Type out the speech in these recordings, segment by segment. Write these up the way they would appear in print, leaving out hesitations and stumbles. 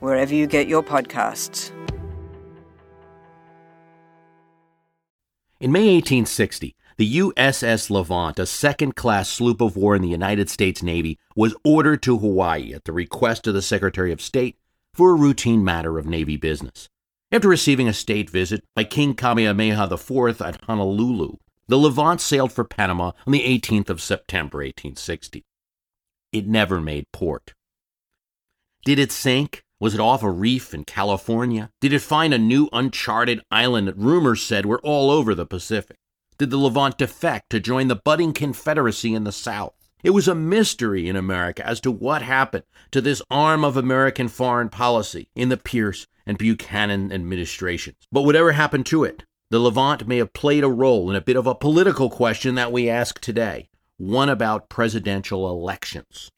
wherever you get your podcasts. In May 1860, the USS Levant, a second-class sloop of war in the United States Navy, was ordered to Hawaii at the request of the Secretary of State for a routine matter of Navy business. After receiving a state visit by King Kamehameha IV at Honolulu, the Levant sailed for Panama on the 18th of September, 1860. It never made port. Did it sink? Was it off a reef in California? Did it find a new uncharted island that rumors said were all over the Pacific? Did the Levant defect to join the budding Confederacy in the South? It was a mystery in America as to what happened to this arm of American foreign policy in the Pierce and Buchanan administrations. But whatever happened to it, the Levant may have played a role in a bit of a political question that we ask today, one about presidential elections.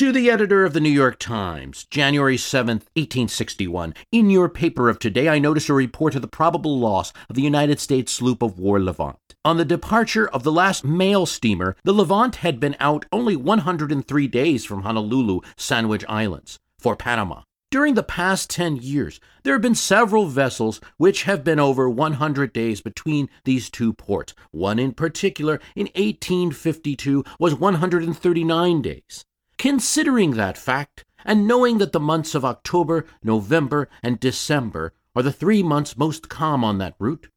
To the editor of the New York Times, January 7th, 1861, in your paper of today, I notice a report of the probable loss of the United States sloop of war Levant. On the departure of the last mail steamer, the Levant had been out only 103 days from Honolulu, Sandwich Islands, for Panama. During the past 10 years, there have been several vessels which have been over 100 days between these two ports. One in particular, in 1852, was 139 days. Considering that fact, and knowing that the months of October, November, and December are the 3 months most calm on that route,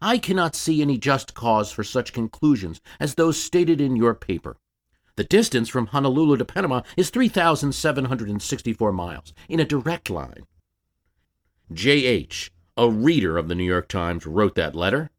I cannot see any just cause for such conclusions as those stated in your paper. The distance from Honolulu to Panama is 3,764 miles in a direct line. J.H., a reader of the New York Times, wrote that letter.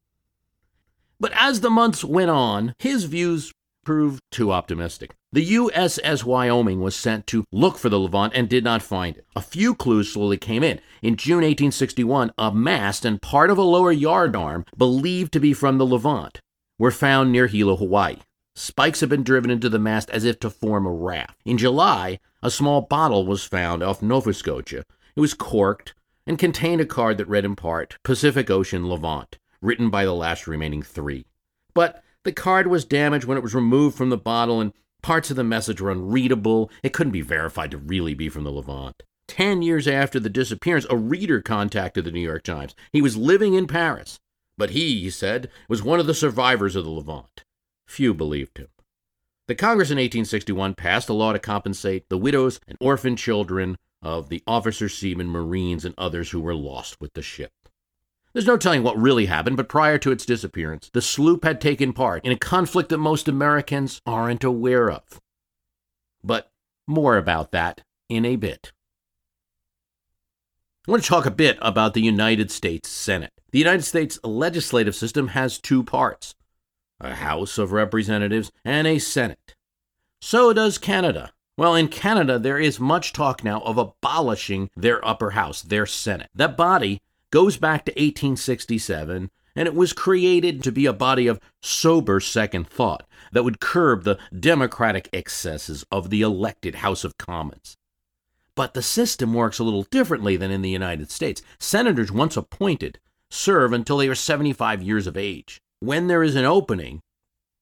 But as the months went on, his views proved too optimistic. The USS Wyoming was sent to look for the Levant and did not find it. A few clues slowly came in. In June 1861, a mast and part of a lower yard arm, believed to be from the Levant, were found near Hilo, Hawaii. Spikes had been driven into the mast as if to form a raft. In July, a small bottle was found off Nova Scotia. It was corked and contained a card that read in part, Pacific Ocean Levant, written by the last remaining three. But the card was damaged when it was removed from the bottle, and parts of the message were unreadable. It couldn't be verified to really be from the Levant. 10 years after the disappearance, a reader contacted the New York Times. He was living in Paris, but he said, was one of the survivors of the Levant. Few believed him. The Congress in 1861 passed a law to compensate the widows and orphan children of the officers, seamen, marines, and others who were lost with the ship. There's no telling what really happened, but prior to its disappearance, the sloop had taken part in a conflict that most Americans aren't aware of. But more about that in a bit. I want to talk a bit about the United States Senate. The United States legislative system has two parts, a House of Representatives and a Senate. So does Canada. Well, in Canada, there is much talk now of abolishing their upper house, their Senate. That body goes back to 1867, and it was created to be a body of sober second thought that would curb the democratic excesses of the elected House of Commons. But the system works a little differently than in the United States. Senators, once appointed, serve until they are 75 years of age. When there is an opening,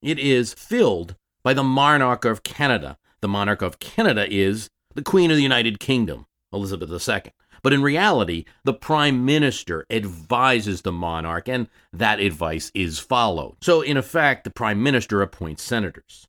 it is filled by the monarch of Canada. The monarch of Canada is the Queen of the United Kingdom, Elizabeth II. But in reality, the prime minister advises the monarch, and that advice is followed. So, in effect, the prime minister appoints senators.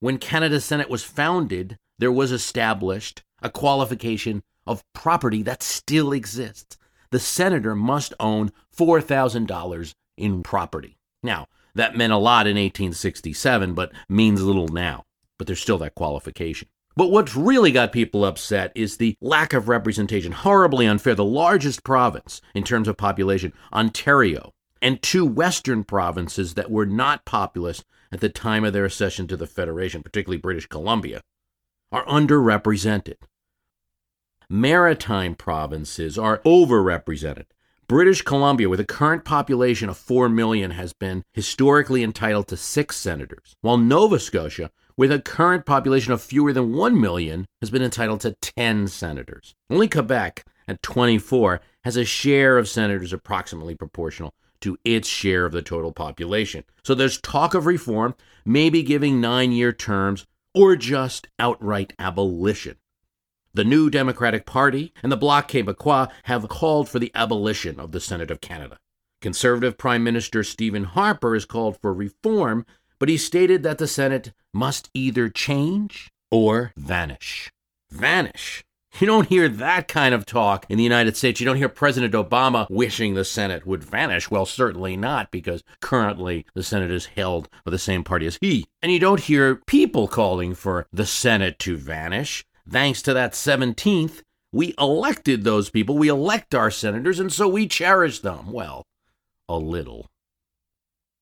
When Canada's Senate was founded, there was established a qualification of property that still exists. The senator must own $4,000 in property. Now, that meant a lot in 1867, but means little now. But there's still that qualification. But what's really got people upset is the lack of representation. Horribly unfair. The largest province in terms of population, Ontario, and two western provinces that were not populous at the time of their accession to the Federation, particularly British Columbia, are underrepresented. Maritime provinces are overrepresented. British Columbia, with a current population of 4 million, has been historically entitled to 6 senators, while Nova Scotia, with a current population of fewer than 1 million, has been entitled to 10 senators. Only Quebec, at 24, has a share of senators approximately proportional to its share of the total population. So there's talk of reform, maybe giving 9-year terms, or just outright abolition. The New Democratic Party and the Bloc Québécois have called for the abolition of the Senate of Canada. Conservative Prime Minister Stephen Harper has called for reform, but he stated that the Senate must either change or vanish. Vanish. You don't hear that kind of talk in the United States. You don't hear President Obama wishing the Senate would vanish. Well, certainly not, because currently the Senate is held by the same party as he. And you don't hear people calling for the Senate to vanish. Thanks to that 17th, we elected those people, we elect our senators, and so we cherish them. Well, a little.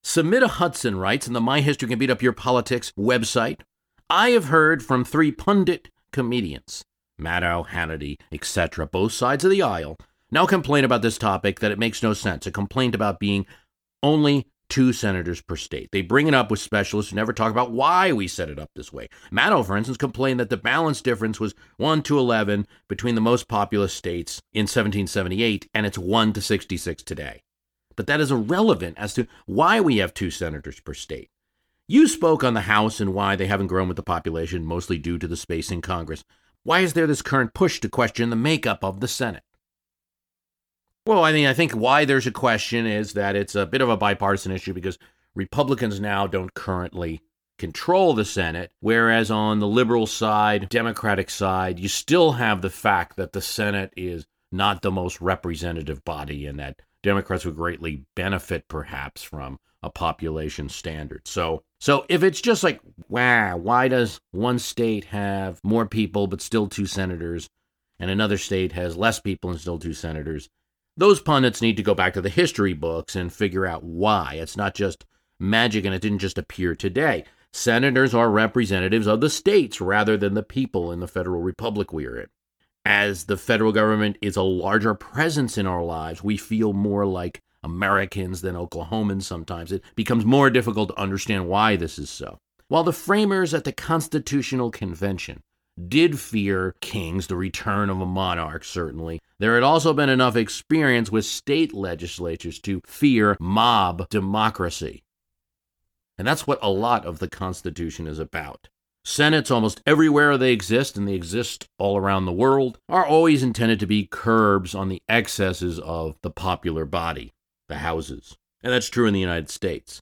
Samita Hudson writes in the My History Can Beat Up Your Politics website, I have heard from 3 pundit comedians, Maddow, Hannity, etc., both sides of the aisle, now complain about this topic that it makes no sense, a complaint about being only 2 senators per state. They bring it up with specialists who never talk about why we set it up this way. Maddow, for instance, complained that the balance difference was 1-11 between the most populous states in 1778, and it's 1-66 today. But that is irrelevant as to why we have 2 senators per state. You spoke on the House and why they haven't grown with the population, mostly due to the space in Congress. Why is there this current push to question the makeup of the Senate? Well, I think why there's a question is that it's a bit of a bipartisan issue because Republicans now don't currently control the Senate, whereas on the liberal side, Democratic side, you still have the fact that the Senate is not the most representative body and that Democrats would greatly benefit perhaps from a population standard. So if it's just like, wow, why does one state have more people but still 2 senators and another state has less people and still 2 senators? Those pundits need to go back to the history books and figure out why. It's not just magic, and it didn't just appear today. Senators are representatives of the states rather than the people in the federal republic we are in. As the federal government is a larger presence in our lives, we feel more like Americans than Oklahomans sometimes. It becomes more difficult to understand why this is so. While the framers at the Constitutional Convention did fear kings, the return of a monarch, certainly, there had also been enough experience with state legislatures to fear mob democracy. And that's what a lot of the Constitution is about. Senates, almost everywhere they exist, and they exist all around the world, are always intended to be curbs on the excesses of the popular body, the houses. And that's true in the United States.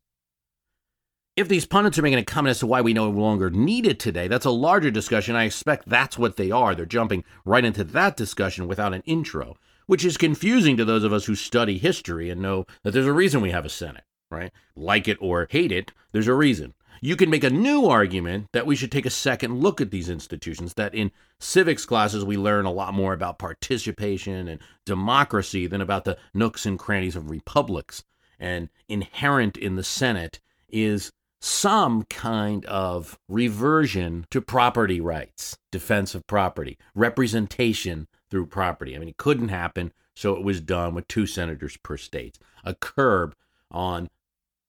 If these pundits are making a comment as to why we no longer need it today, that's a larger discussion. I expect that's what they are. They're jumping right into that discussion without an intro, which is confusing to those of us who study history and know that there's a reason we have a Senate, right? Like it or hate it, there's a reason. You can make a new argument that we should take a second look at these institutions, that in civics classes we learn a lot more about participation and democracy than about the nooks and crannies of republics. And inherent in the Senate is some kind of reversion to property rights, defense of property, representation through property. I mean, it couldn't happen, so it was done with 2 senators per state, a curb on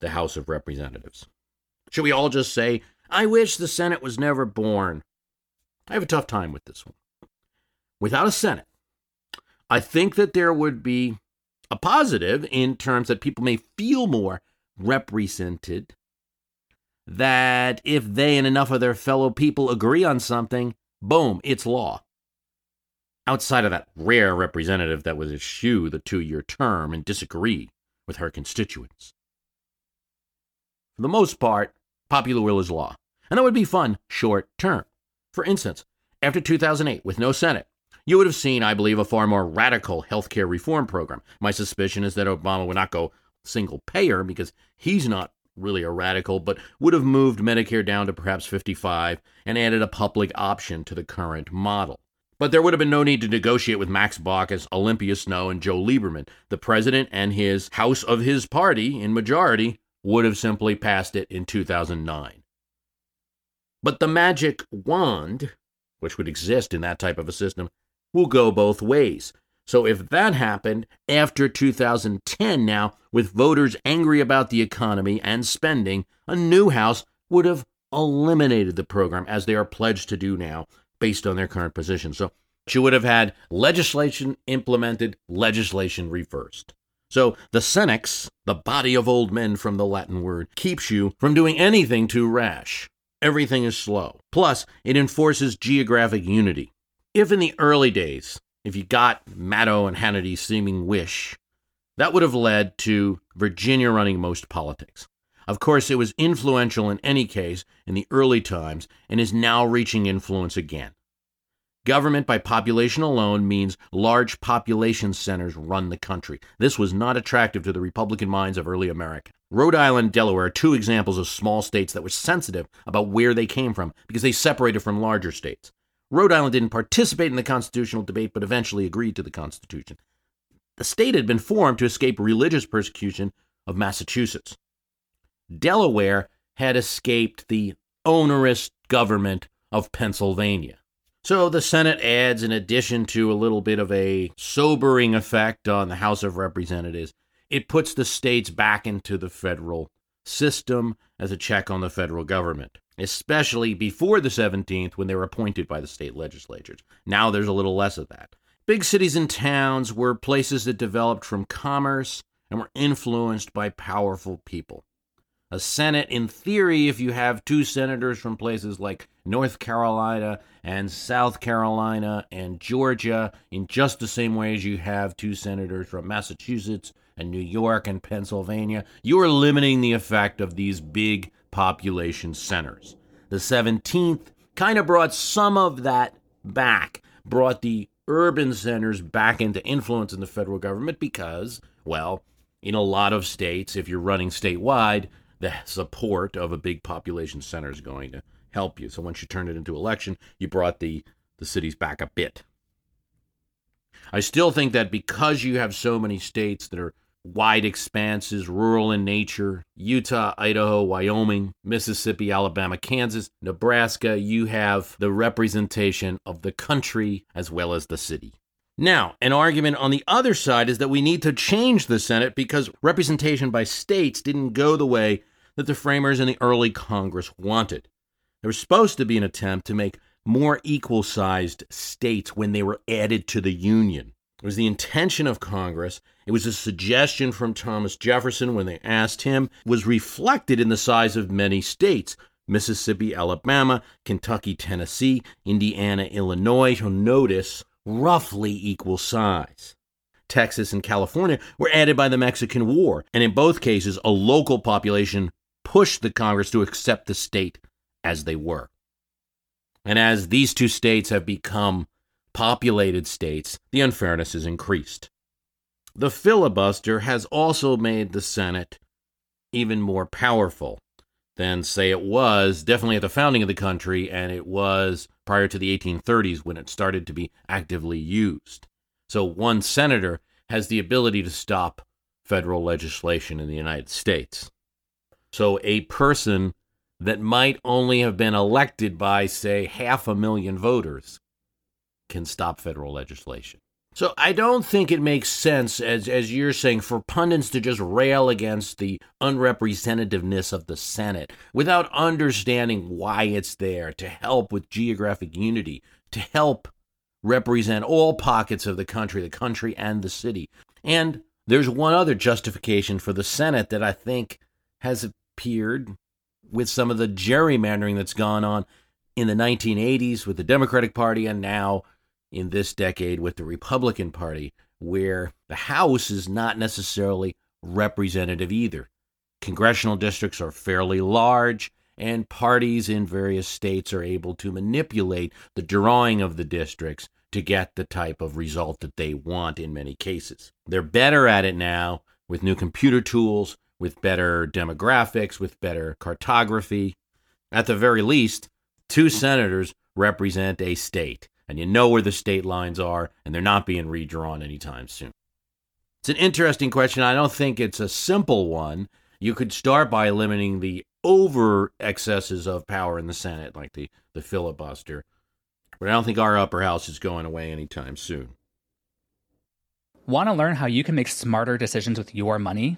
the House of Representatives. Should we all just say, I wish the Senate was never born? I have a tough time with this one. Without a Senate, I think that there would be a positive in terms that people may feel more represented, that if they and enough of their fellow people agree on something, boom, it's law. Outside of that rare representative that would eschew the 2-year term and disagree with her constituents. For the most part, popular will is law. And that would be fun short term. For instance, after 2008, with no Senate, you would have seen, I believe, a far more radical healthcare reform program. My suspicion is that Obama would not go single payer because he's not really a radical, but would have moved Medicare down to perhaps 55 and added a public option to the current model. But there would have been no need to negotiate with Max Baucus, Olympia Snow, and Joe Lieberman. The president and his house of his party, in majority, would have simply passed it in 2009. But the magic wand, which would exist in that type of a system, will go both ways. So if that happened after 2010 now, with voters angry about the economy and spending, a new House would have eliminated the program, as they are pledged to do now, based on their current position. So she would have had legislation implemented, legislation reversed. So the Senex, the body of old men from the Latin word, keeps you from doing anything too rash. Everything is slow. Plus, it enforces geographic unity. If in the early days, if you got Maddow and Hannity's seeming wish, that would have led to Virginia running most politics. Of course, it was influential in any case in the early times and is now reaching influence again. Government by population alone means large population centers run the country. This was not attractive to the Republican minds of early America. Rhode Island and Delaware are two examples of small states that were sensitive about where they came from because they separated from larger states. Rhode Island didn't participate in the constitutional debate, but eventually agreed to the Constitution. The state had been formed to escape religious persecution of Massachusetts. Delaware had escaped the onerous government of Pennsylvania. So the Senate adds, in addition to a little bit of a sobering effect on the House of Representatives, it puts the states back into the federal system as a check on the federal government, especially before the 17th when they were appointed by the state legislatures. Now there's a little less of that. Big cities and towns were places that developed from commerce and were influenced by powerful people. A Senate, in theory, if you have two senators from places like North Carolina and South Carolina and Georgia, in just the same way as you have two senators from Massachusetts and New York and Pennsylvania, you are limiting the effect of these big population centers. The 17th kind of brought some of that back, brought the urban centers back into influence in the federal government because, well, in a lot of states, if you're running statewide, the support of a big population center is going to help you. So once you turn it into election, you brought the cities back a bit. I still think that because you have so many states that are wide expanses, rural in nature, Utah, Idaho, Wyoming, Mississippi, Alabama, Kansas, Nebraska, you have the representation of the country as well as the city. Now, an argument on the other side is that we need to change the Senate because representation by states didn't go the way that the framers in the early Congress wanted. There was supposed to be an attempt to make more equal-sized states when they were added to the Union. It was the intention of Congress. It was a suggestion from Thomas Jefferson when they asked him. It was reflected in the size of many states: Mississippi, Alabama, Kentucky, Tennessee, Indiana, Illinois. You'll notice roughly equal size. Texas and California were added by the Mexican War, and in both cases, a local population pushed the Congress to accept the state as they were. And as these two states have become populated states, the unfairness is increased. The filibuster has also made the Senate even more powerful than, say, it was definitely at the founding of the country, and it was prior to the 1830s when it started to be actively used. So one senator has the ability to stop federal legislation in the United States. So a person that might only have been elected by, say, 500,000 voters can stop federal legislation. So I don't think it makes sense, as you're saying, for pundits to just rail against the unrepresentativeness of the Senate without understanding why it's there, to help with geographic unity, to help represent all pockets of the country and the city. And there's one other justification for the Senate that I think has appeared with some of the gerrymandering that's gone on in the 1980s with the Democratic Party and now in this decade with the Republican Party, where the House is not necessarily representative either. Congressional districts are fairly large, and parties in various states are able to manipulate the drawing of the districts to get the type of result that they want in many cases. They're better at it now with new computer tools, with better demographics, with better cartography. At the very least, two senators represent a state, and you know where the state lines are, and they're not being redrawn anytime soon. It's an interesting question. I don't think it's a simple one. You could start by eliminating the over excesses of power in the Senate, like the filibuster, but I don't think our upper house is going away anytime soon. Want to learn how you can make smarter decisions with your money?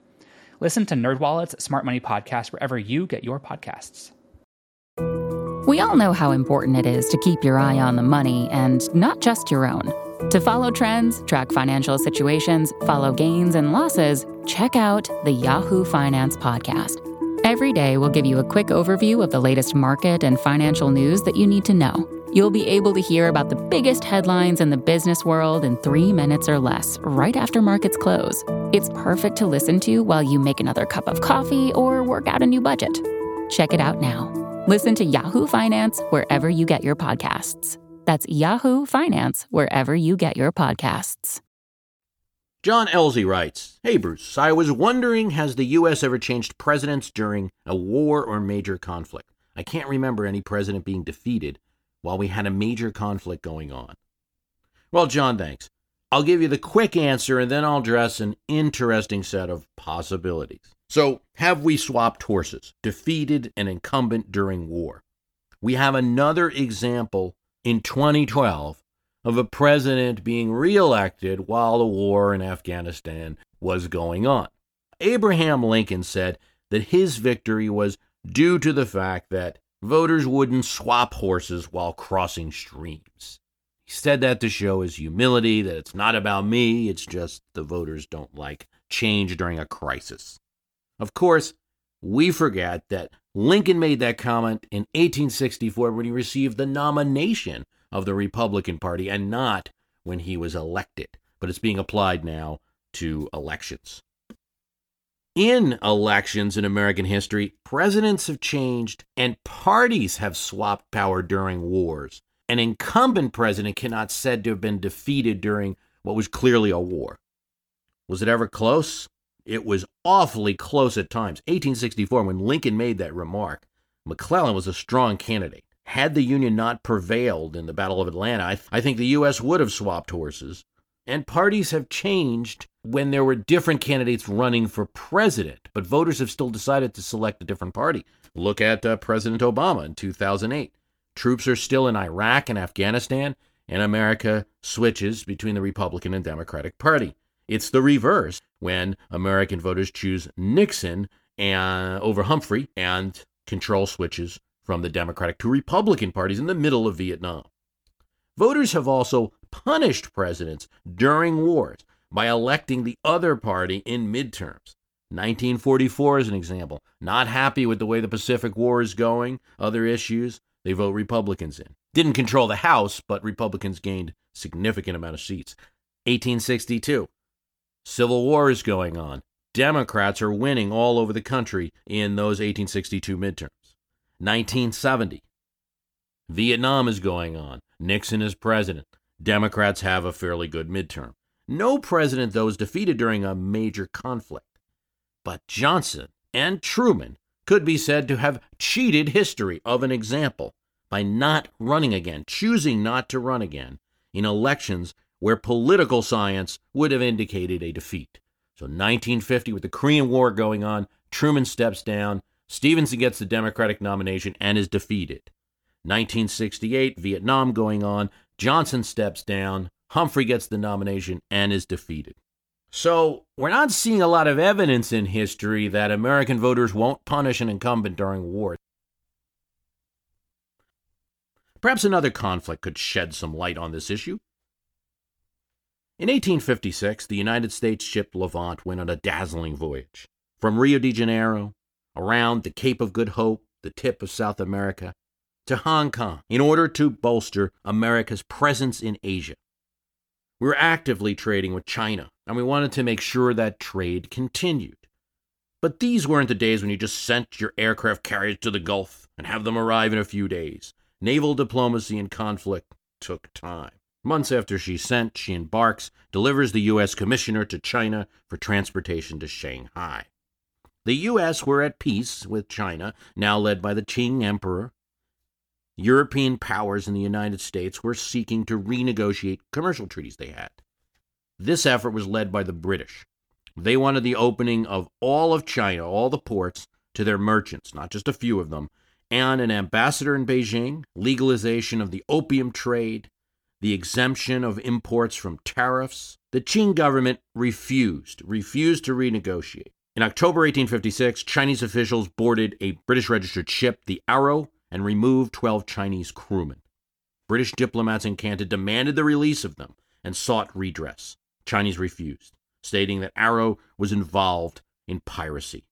Listen to NerdWallet's Smart Money Podcast wherever you get your podcasts. We all know how important it is to keep your eye on the money, and not just your own. To follow trends, track financial situations, follow gains and losses, check out the Yahoo Finance Podcast. Every day, we'll give you a quick overview of the latest market and financial news that you need to know. You'll be able to hear about the biggest headlines in the business world in 3 minutes or less, right after markets close. It's perfect to listen to while you make another cup of coffee or work out a new budget. Check it out now. Listen to Yahoo Finance wherever you get your podcasts. That's Yahoo Finance wherever you get your podcasts. John Elzey writes, "Hey Bruce, I was wondering, has the U.S. ever changed presidents during a war or major conflict? I can't remember any president being defeated while we had a major conflict going on." Well, John, thanks. I'll give you the quick answer, and then I'll address an interesting set of possibilities. So, have we swapped horses, defeated an incumbent during war? We have another example in 2012 of a president being reelected while the war in Afghanistan was going on. Abraham Lincoln said that his victory was due to the fact that voters wouldn't swap horses while crossing streams. He said that to show his humility, that it's not about me, it's just the voters don't like change during a crisis. Of course, we forget that Lincoln made that comment in 1864 when he received the nomination of the Republican Party and not when he was elected, but it's being applied now to elections. In elections in American history, presidents have changed and parties have swapped power during wars. An incumbent president cannot said to have been defeated during what was clearly a war. Was it ever close? It was awfully close at times. 1864, when Lincoln made that remark, McClellan was a strong candidate. Had the Union not prevailed in the Battle of Atlanta, I think the U.S. would have swapped horses. And parties have changed when there were different candidates running for president, but voters have still decided to select a different party. Look at President Obama in 2008. Troops are still in Iraq and Afghanistan, and America switches between the Republican and Democratic Party. It's the reverse when American voters choose Nixon over Humphrey, and control switches from the Democratic to Republican parties in the middle of Vietnam. Voters have also punished presidents during wars by electing the other party in midterms. 1944 is an example. Not happy with the way the Pacific War is going, other issues, they vote Republicans in. Didn't control the House, but Republicans gained significant amount of seats. 1862, Civil War is going on. Democrats are winning all over the country in those 1862 midterms. 1970, Vietnam is going on. Nixon is president. Democrats have a fairly good midterm. No president, though, is defeated during a major conflict. But Johnson and Truman could be said to have cheated history of an example by not running again, choosing not to run again in elections where political science would have indicated a defeat. So 1950, with the Korean War going on, Truman steps down, Stevenson gets the Democratic nomination and is defeated. 1968, Vietnam going on, Johnson steps down, Humphrey gets the nomination and is defeated. So we're not seeing a lot of evidence in history that American voters won't punish an incumbent during war. Perhaps another conflict could shed some light on this issue. In 1856, the United States ship Levant went on a dazzling voyage. From Rio de Janeiro, around the Cape of Good Hope, the tip of South America, to Hong Kong, in order to bolster America's presence in Asia. We were actively trading with China, and we wanted to make sure that trade continued. But these weren't the days when you just sent your aircraft carriers to the Gulf and have them arrive in a few days. Naval diplomacy and conflict took time. Months after she's sent, she embarks, delivers the U.S. commissioner to China for transportation to Shanghai. The U.S. were at peace with China, now led by the Qing emperor. European powers and the United States were seeking to renegotiate commercial treaties they had. This effort was led by the British. They wanted the opening of all of China, all the ports, to their merchants, not just a few of them, and an ambassador in Beijing, legalization of the opium trade, the exemption of imports from tariffs. The Qing government refused to renegotiate. In October 1856, Chinese officials boarded a British-registered ship, the Arrow, and removed 12 Chinese crewmen. British diplomats in Canton demanded the release of them and sought redress. Chinese refused, stating that Arrow was involved in piracy.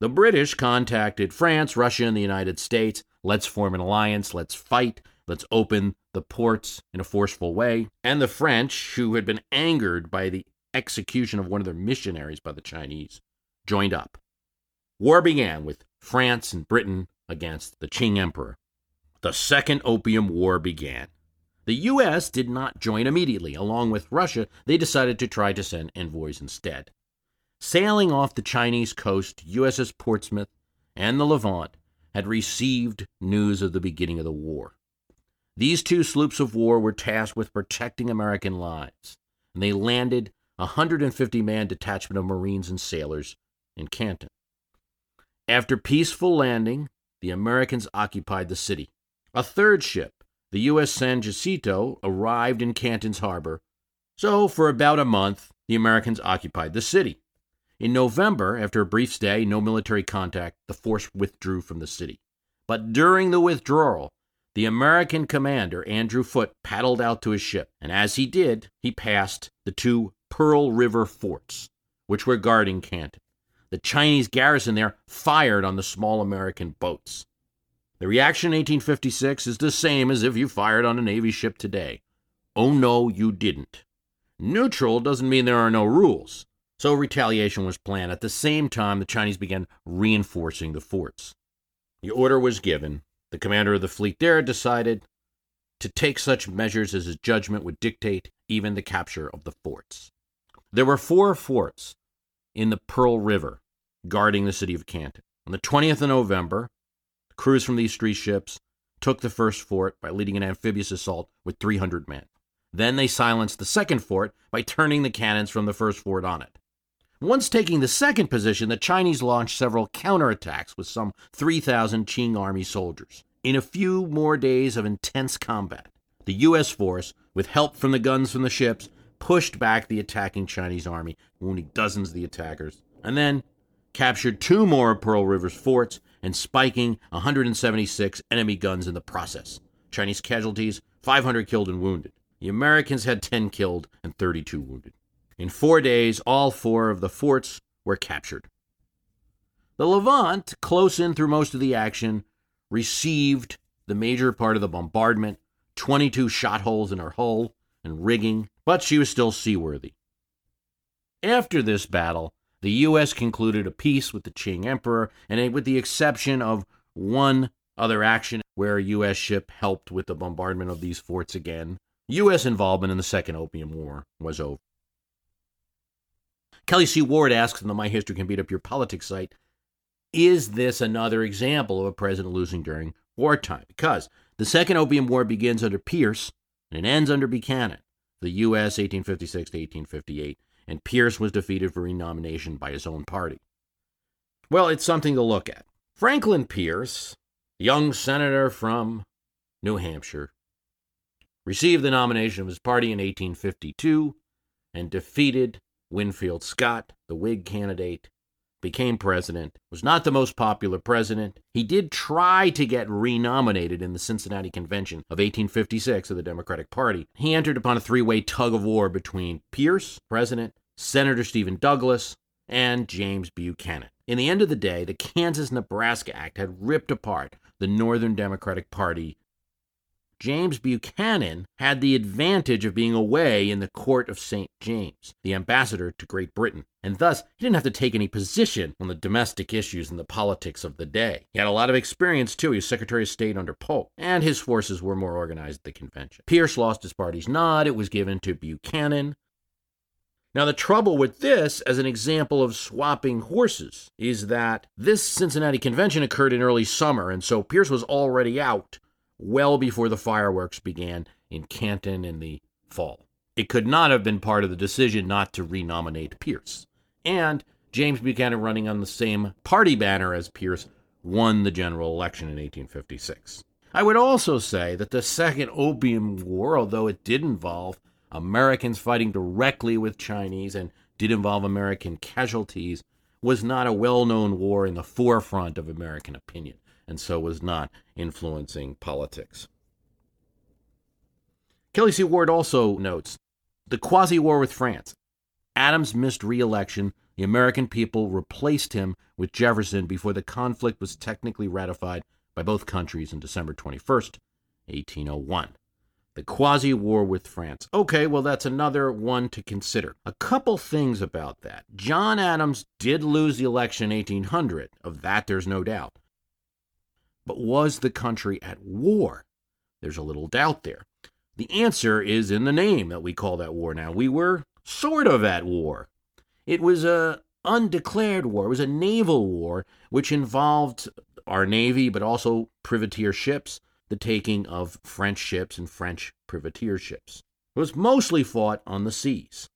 The British contacted France, Russia, and the United States. Let's form an alliance. Let's fight. Let's open the ports in a forceful way. And the French, who had been angered by the execution of one of their missionaries by the Chinese, joined up. War began with France and Britain against the Qing Emperor. The Second Opium War began. The U.S. did not join immediately. Along with Russia, they decided to try to send envoys instead. Sailing off the Chinese coast, USS Portsmouth and the Levant had received news of the beginning of the war. These two sloops of war were tasked with protecting American lives, and they landed a 150-man detachment of Marines and sailors in Canton. After peaceful landing, the Americans occupied the city. A third ship, the U.S. San Jacinto, arrived in Canton's harbor, so for about a month, the Americans occupied the city. In November, after a brief stay, no military contact, the force withdrew from the city. But during the withdrawal, the American commander, Andrew Foote, paddled out to his ship, and as he did, he passed the two Pearl River forts, which were guarding Canton. The Chinese garrison there fired on the small American boats. The reaction in 1856 is the same as if you fired on a Navy ship today. Oh no, you didn't. Neutral doesn't mean there are no rules. So retaliation was planned. At the same time, the Chinese began reinforcing the forts. The order was given. The commander of the fleet there decided to take such measures as his judgment would dictate, even the capture of the forts. There were four forts in the Pearl River guarding the city of Canton. On the 20th of November, crews from these three ships took the first fort by leading an amphibious assault with 300 men. Then they silenced the second fort by turning the cannons from the first fort on it. Once taking the second position, the Chinese launched several counterattacks with some 3,000 Qing army soldiers. In a few more days of intense combat, the U.S. force, with help from the guns from the ships, pushed back the attacking Chinese army, wounding dozens of the attackers, and then captured two more of Pearl River's forts and spiking 176 enemy guns in the process. Chinese casualties, 500 killed and wounded. The Americans had 10 killed and 32 wounded. In 4 days, all four of the forts were captured. The Levant, close in through most of the action, received the major part of the bombardment, 22 shot holes in her hull and rigging, but she was still seaworthy. After this battle, the U.S. concluded a peace with the Qing Emperor, and with the exception of one other action where a U.S. ship helped with the bombardment of these forts again, U.S. involvement in the Second Opium War was over. Kelly C. Ward asks in the My History Can Beat Up Your Politics site, is this another example of a president losing during wartime? Because the Second Opium War begins under Pierce and it ends under Buchanan, the U.S. 1856 to 1858, and Pierce was defeated for renomination by his own party. Well, it's something to look at. Franklin Pierce young senator from New Hampshire, received the nomination of his party in 1852 and defeated Winfield Scott, the Whig candidate, became president, was not the most popular president. He did try to get renominated in the Cincinnati Convention of 1856 of the Democratic Party. He entered upon a three-way tug-of-war between Pierce, president, Senator Stephen Douglas, and James Buchanan. In the end of the day, the Kansas-Nebraska Act had ripped apart the Northern Democratic Party. James Buchanan had the advantage of being away in the court of St. James, the ambassador to Great Britain, and thus he didn't have to take any position on the domestic issues and the politics of the day. He had a lot of experience, too. He was Secretary of State under Polk, and his forces were more organized at the convention. Pierce lost his party's nod. It was given to Buchanan. Now, the trouble with this, as an example of swapping horses, is that this Cincinnati Convention occurred in early summer, and so Pierce was already out well before the fireworks began in Canton in the fall. It could not have been part of the decision not to renominate Pierce. And James Buchanan, running on the same party banner as Pierce, won the general election in 1856. I would also say that the Second Opium War, although it did involve Americans fighting directly with Chinese and did involve American casualties, was not a well-known war in the forefront of American opinion, and so was not influencing politics. Kelly C. Ward also notes, the Quasi-War with France. Adams missed re-election. The American people replaced him with Jefferson before the conflict was technically ratified by both countries on December 21st, 1801. The Quasi-War with France. Okay, well, that's another one to consider. A couple things about that. John Adams did lose the election in 1800. Of that, there's no doubt. But was the country at war? There's a little doubt there. The answer is in the name that we call that war now. We were sort of at war. It was an undeclared war. It was a naval war, which involved our navy, but also privateer ships, the taking of French ships and French privateer ships. It was mostly fought on the seas.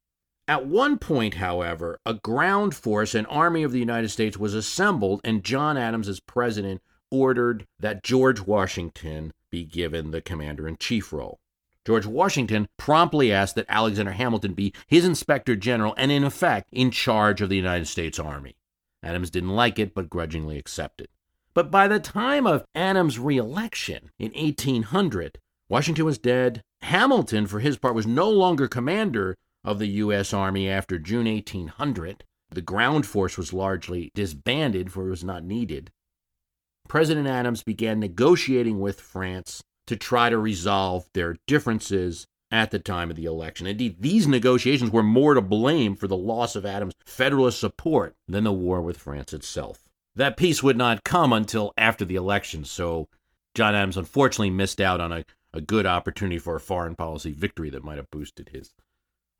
At one point, however, a ground force, an army of the United States, was assembled, and John Adams, as president, ordered that George Washington be given the commander-in-chief role. George Washington promptly asked that Alexander Hamilton be his inspector general and, in effect, in charge of the United States Army. Adams didn't like it, but grudgingly accepted. But by the time of Adams' re-election in 1800, Washington was dead. Hamilton, for his part, was no longer commander of the U.S. Army after June 1800. The ground force was largely disbanded, for it was not needed. President Adams began negotiating with France to try to resolve their differences at the time of the election. Indeed, these negotiations were more to blame for the loss of Adams' Federalist support than the war with France itself. That peace would not come until after the election, so John Adams unfortunately missed out on a good opportunity for a foreign policy victory that might have boosted his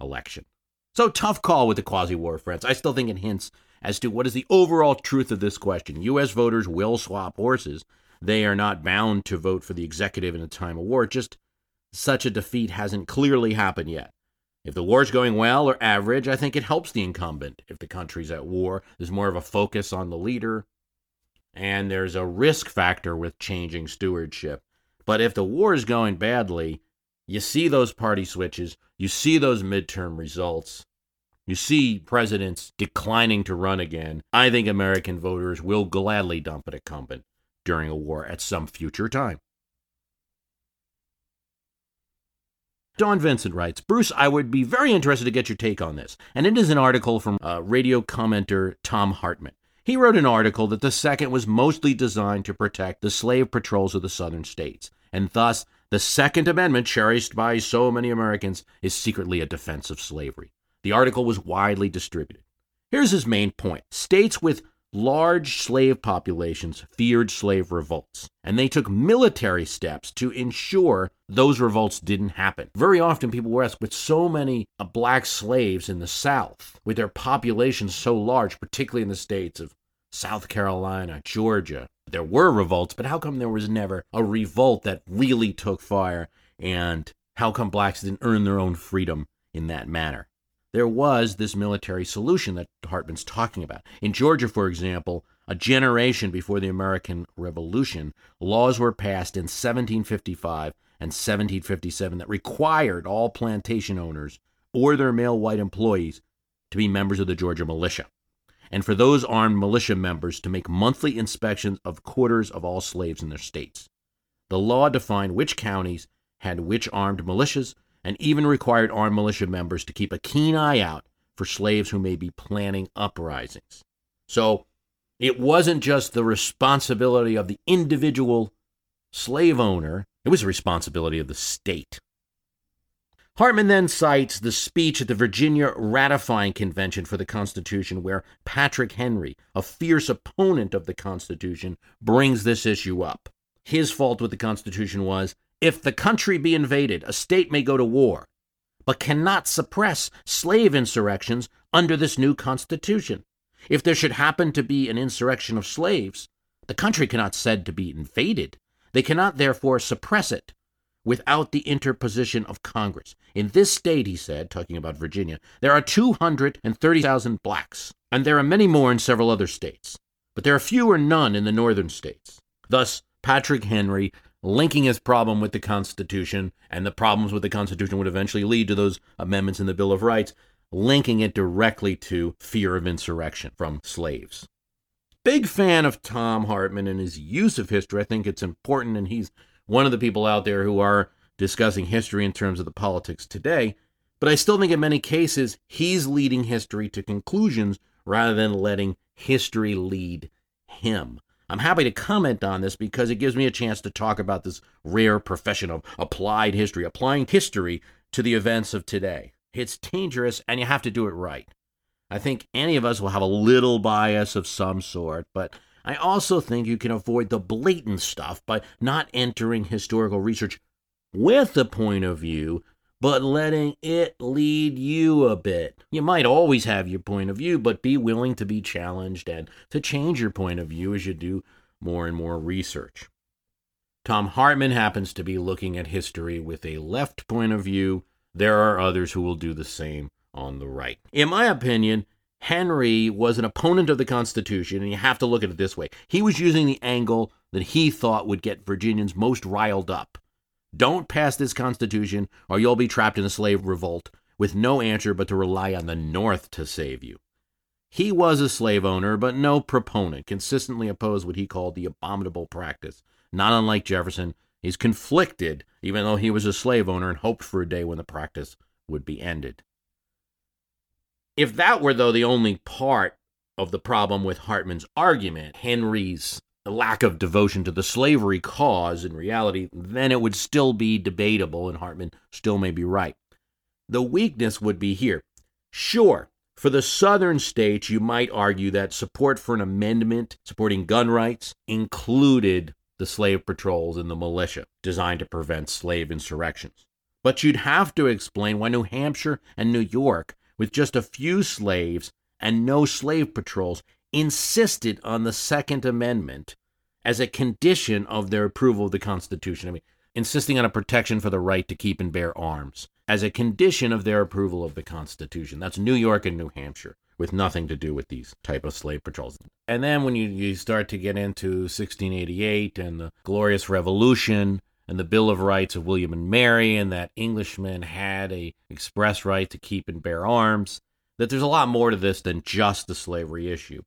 election. So tough call with the Quasi-War of France. I still think it hints as to what is the overall truth of this question. U.S. voters will swap horses. They are not bound to vote for the executive in a time of war. Just such a defeat hasn't clearly happened yet. If the war's going well or average, I think it helps the incumbent. If the country's at war, there's more of a focus on the leader, and there's a risk factor with changing stewardship. But if the war is going badly, you see those party switches, you see those midterm results, you see presidents declining to run again. I think American voters will gladly dump an incumbent during a war at some future time. Don Vincent writes, Bruce, I would be very interested to get your take on this. And it is an article from radio commenter Tom Hartmann. He wrote an article that the second was mostly designed to protect the slave patrols of the southern states, and thus the Second Amendment, cherished by so many Americans, is secretly a defense of slavery. The article was widely distributed. Here's his main point. States with large slave populations feared slave revolts, and they took military steps to ensure those revolts didn't happen. Very often people were asked, with so many black slaves in the South, with their populations so large, particularly in the states of South Carolina, Georgia, there were revolts, but how come there was never a revolt that really took fire, and how come blacks didn't earn their own freedom in that manner? There was this military solution that Hartmann's talking about. In Georgia, for example, A generation before the American Revolution, laws were passed in 1755 and 1757 that required all plantation owners or their male white employees to be members of the Georgia militia, and for those armed militia members to make monthly inspections of quarters of all slaves in their states. The law defined which counties had which armed militias and even required armed militia members to keep a keen eye out for slaves who may be planning uprisings. So it wasn't just the responsibility of the individual slave owner, it was the responsibility of the state. Hartmann then cites the speech at the Virginia Ratifying Convention for the Constitution where Patrick Henry, a fierce opponent of the Constitution, brings this issue up. His fault with the Constitution was, if the country be invaded, a state may go to war, but cannot suppress slave insurrections under this new Constitution. If there should happen to be an insurrection of slaves, the country cannot said to be invaded. They cannot therefore suppress it without the interposition of Congress. In this state, he said, talking about Virginia, there are 230,000 blacks, and there are many more in several other states, but there are few or none in the northern states. Thus, Patrick Henry, linking his problem with the Constitution, and the problems with the Constitution would eventually lead to those amendments in the Bill of Rights, linking it directly to fear of insurrection from slaves. Big fan of Tom Hartmann and his use of history. I think it's important, and he's one of the people out there who are discussing history in terms of the politics today, but I still think in many cases, he's leading history to conclusions rather than letting history lead him. I'm happy to comment on this because it gives me a chance to talk about this rare profession of applied history, applying history to the events of today. It's dangerous, and you have to do it right. I think any of us will have a little bias of some sort, but I also think you can avoid the blatant stuff by not entering historical research with a point of view, but letting it lead you a bit. You might always have your point of view, but be willing to be challenged and to change your point of view as you do more and more research. Tom Hartmann happens to be looking at history with a left point of view. There are others who will do the same on the right. In my opinion, Henry was an opponent of the Constitution, and you have to look at it this way. He was using the angle that he thought would get Virginians most riled up. Don't pass this Constitution, or you'll be trapped in a slave revolt with no answer but to rely on the North to save you. He was a slave owner, but no proponent, consistently opposed what he called the abominable practice. Not unlike Jefferson, he's conflicted, even though he was a slave owner and hoped for a day when the practice would be ended. If that were, though, the only part of the problem with Hartmann's argument, Henry's lack of devotion to the slavery cause in reality, then it would still be debatable, and Hartmann still may be right. The weakness would be here. Sure, for the southern states, you might argue that support for an amendment supporting gun rights included the slave patrols and the militia designed to prevent slave insurrections. But you'd have to explain why New Hampshire and New York, with just a few slaves and no slave patrols, insisted on the Second Amendment as a condition of their approval of the Constitution. I mean, insisting on a protection for the right to keep and bear arms as a condition of their approval of the Constitution. That's New York and New Hampshire, with nothing to do with these type of slave patrols. And then when you start to get into 1688 and the Glorious Revolution, and the Bill of Rights of William and Mary, and that Englishmen had an express right to keep and bear arms, that there's a lot more to this than just the slavery issue.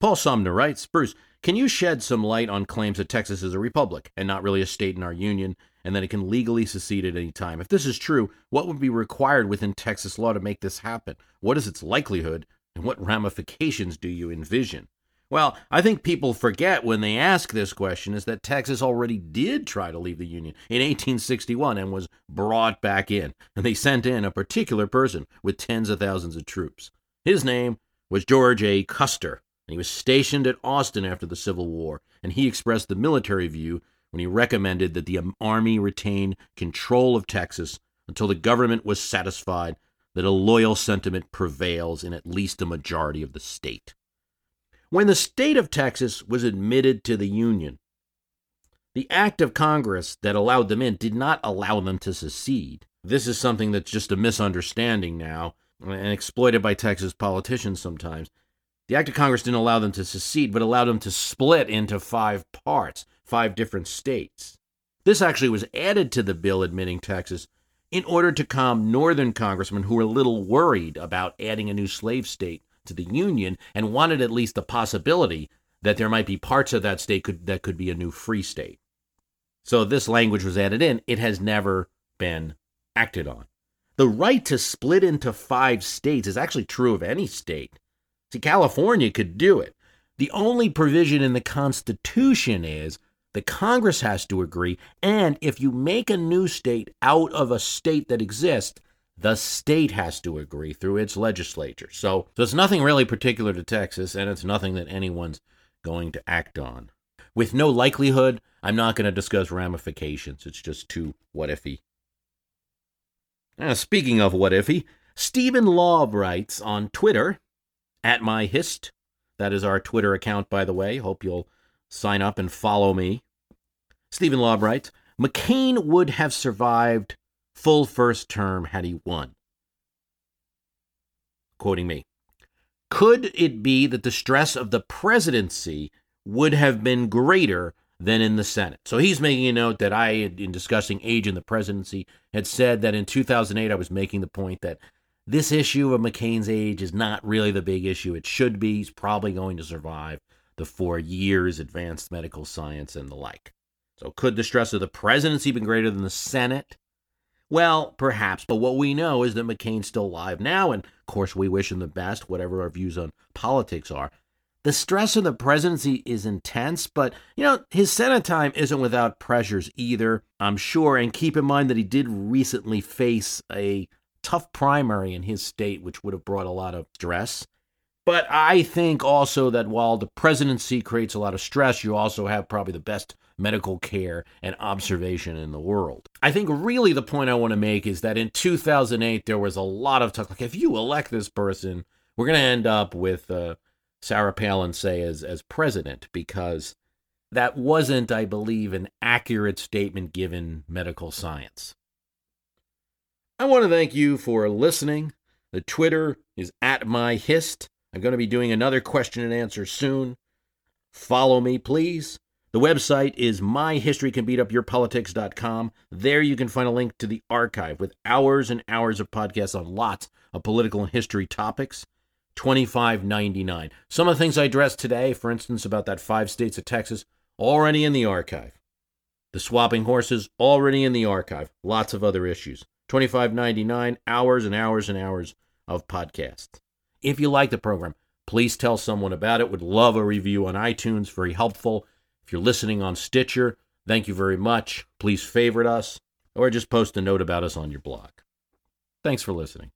Paul Sumner writes, Bruce, can you shed some light on claims that Texas is a republic and not really a state in our union, and that it can legally secede at any time? If this is true, what would be required within Texas law to make this happen? What is its likelihood, and what ramifications do you envision? Well, I think people forget when they ask this question is that Texas already did try to leave the Union in 1861 and was brought back in. And they sent in a particular person with tens of thousands of troops. His name was George A. Custer, and he was stationed at Austin after the Civil War. And he expressed the military view when he recommended that the Army retain control of Texas until the government was satisfied that a loyal sentiment prevails in at least a majority of the state. When the state of Texas was admitted to the Union, the act of Congress that allowed them in did not allow them to secede. This is something that's just a misunderstanding now and exploited by Texas politicians sometimes. The Act of Congress didn't allow them to secede, but allowed them to split into 5 parts, 5 different states. This actually was added to the bill admitting Texas in order to calm northern congressmen who were a little worried about adding a new slave state to the Union and wanted at least the possibility that there might be parts of that state that could be a new free state. So this language was added in. It has never been acted on. The right to split into 5 states is actually true of any state. See, California could do it. The only provision in the Constitution is the Congress has to agree, and if you make a new state out of a state that exists, the state has to agree through its legislature. So it's nothing really particular to Texas, and it's nothing that anyone's going to act on. With no likelihood, I'm not going to discuss ramifications. It's just too what-ify. Now, speaking of what-ify, Stephen Law writes on Twitter, @myhist. That is our Twitter account, by the way. Hope you'll sign up and follow me. Stephen Law writes, McCain would have survived full first term had he won. Quoting me. Could it be that the stress of the presidency would have been greater than in the Senate? So he's making a note that I, in discussing age in the presidency, had said that in 2008 I was making the point that this issue of McCain's age is not really the big issue. It should be. He's probably going to survive the 4 years, advanced medical science, and the like. So could the stress of the presidency been greater than the Senate? Well, perhaps. But what we know is that McCain's still alive now, and of course we wish him the best, whatever our views on politics are. The stress of the presidency is intense, but, his Senate time isn't without pressures either, I'm sure. And keep in mind that he did recently face a tough primary in his state, which would have brought a lot of stress. But I think also that while the presidency creates a lot of stress, you also have probably the best medical care and observation in the world. I think really the point I want to make is that in 2008, there was a lot of talk, like, if you elect this person, we're going to end up with Sarah Palin, say, as president, because that wasn't, I believe, an accurate statement given medical science. I want to thank you for listening. The Twitter is @myhist. I'm going to be doing another question and answer soon. Follow me, please. The website is myhistorycanbeatupyourpolitics.com. There you can find a link to the archive with hours and hours of podcasts on lots of political and history topics. $25.99. Some of the things I addressed today, for instance, about that 5 states of Texas, already in the archive. The swapping horses, already in the archive. Lots of other issues. $25.99, hours and hours and hours of podcasts. If you like the program, please tell someone about it. Would love a review on iTunes. Very helpful. If you're listening on Stitcher, thank you very much. Please favorite us or just post a note about us on your blog. Thanks for listening.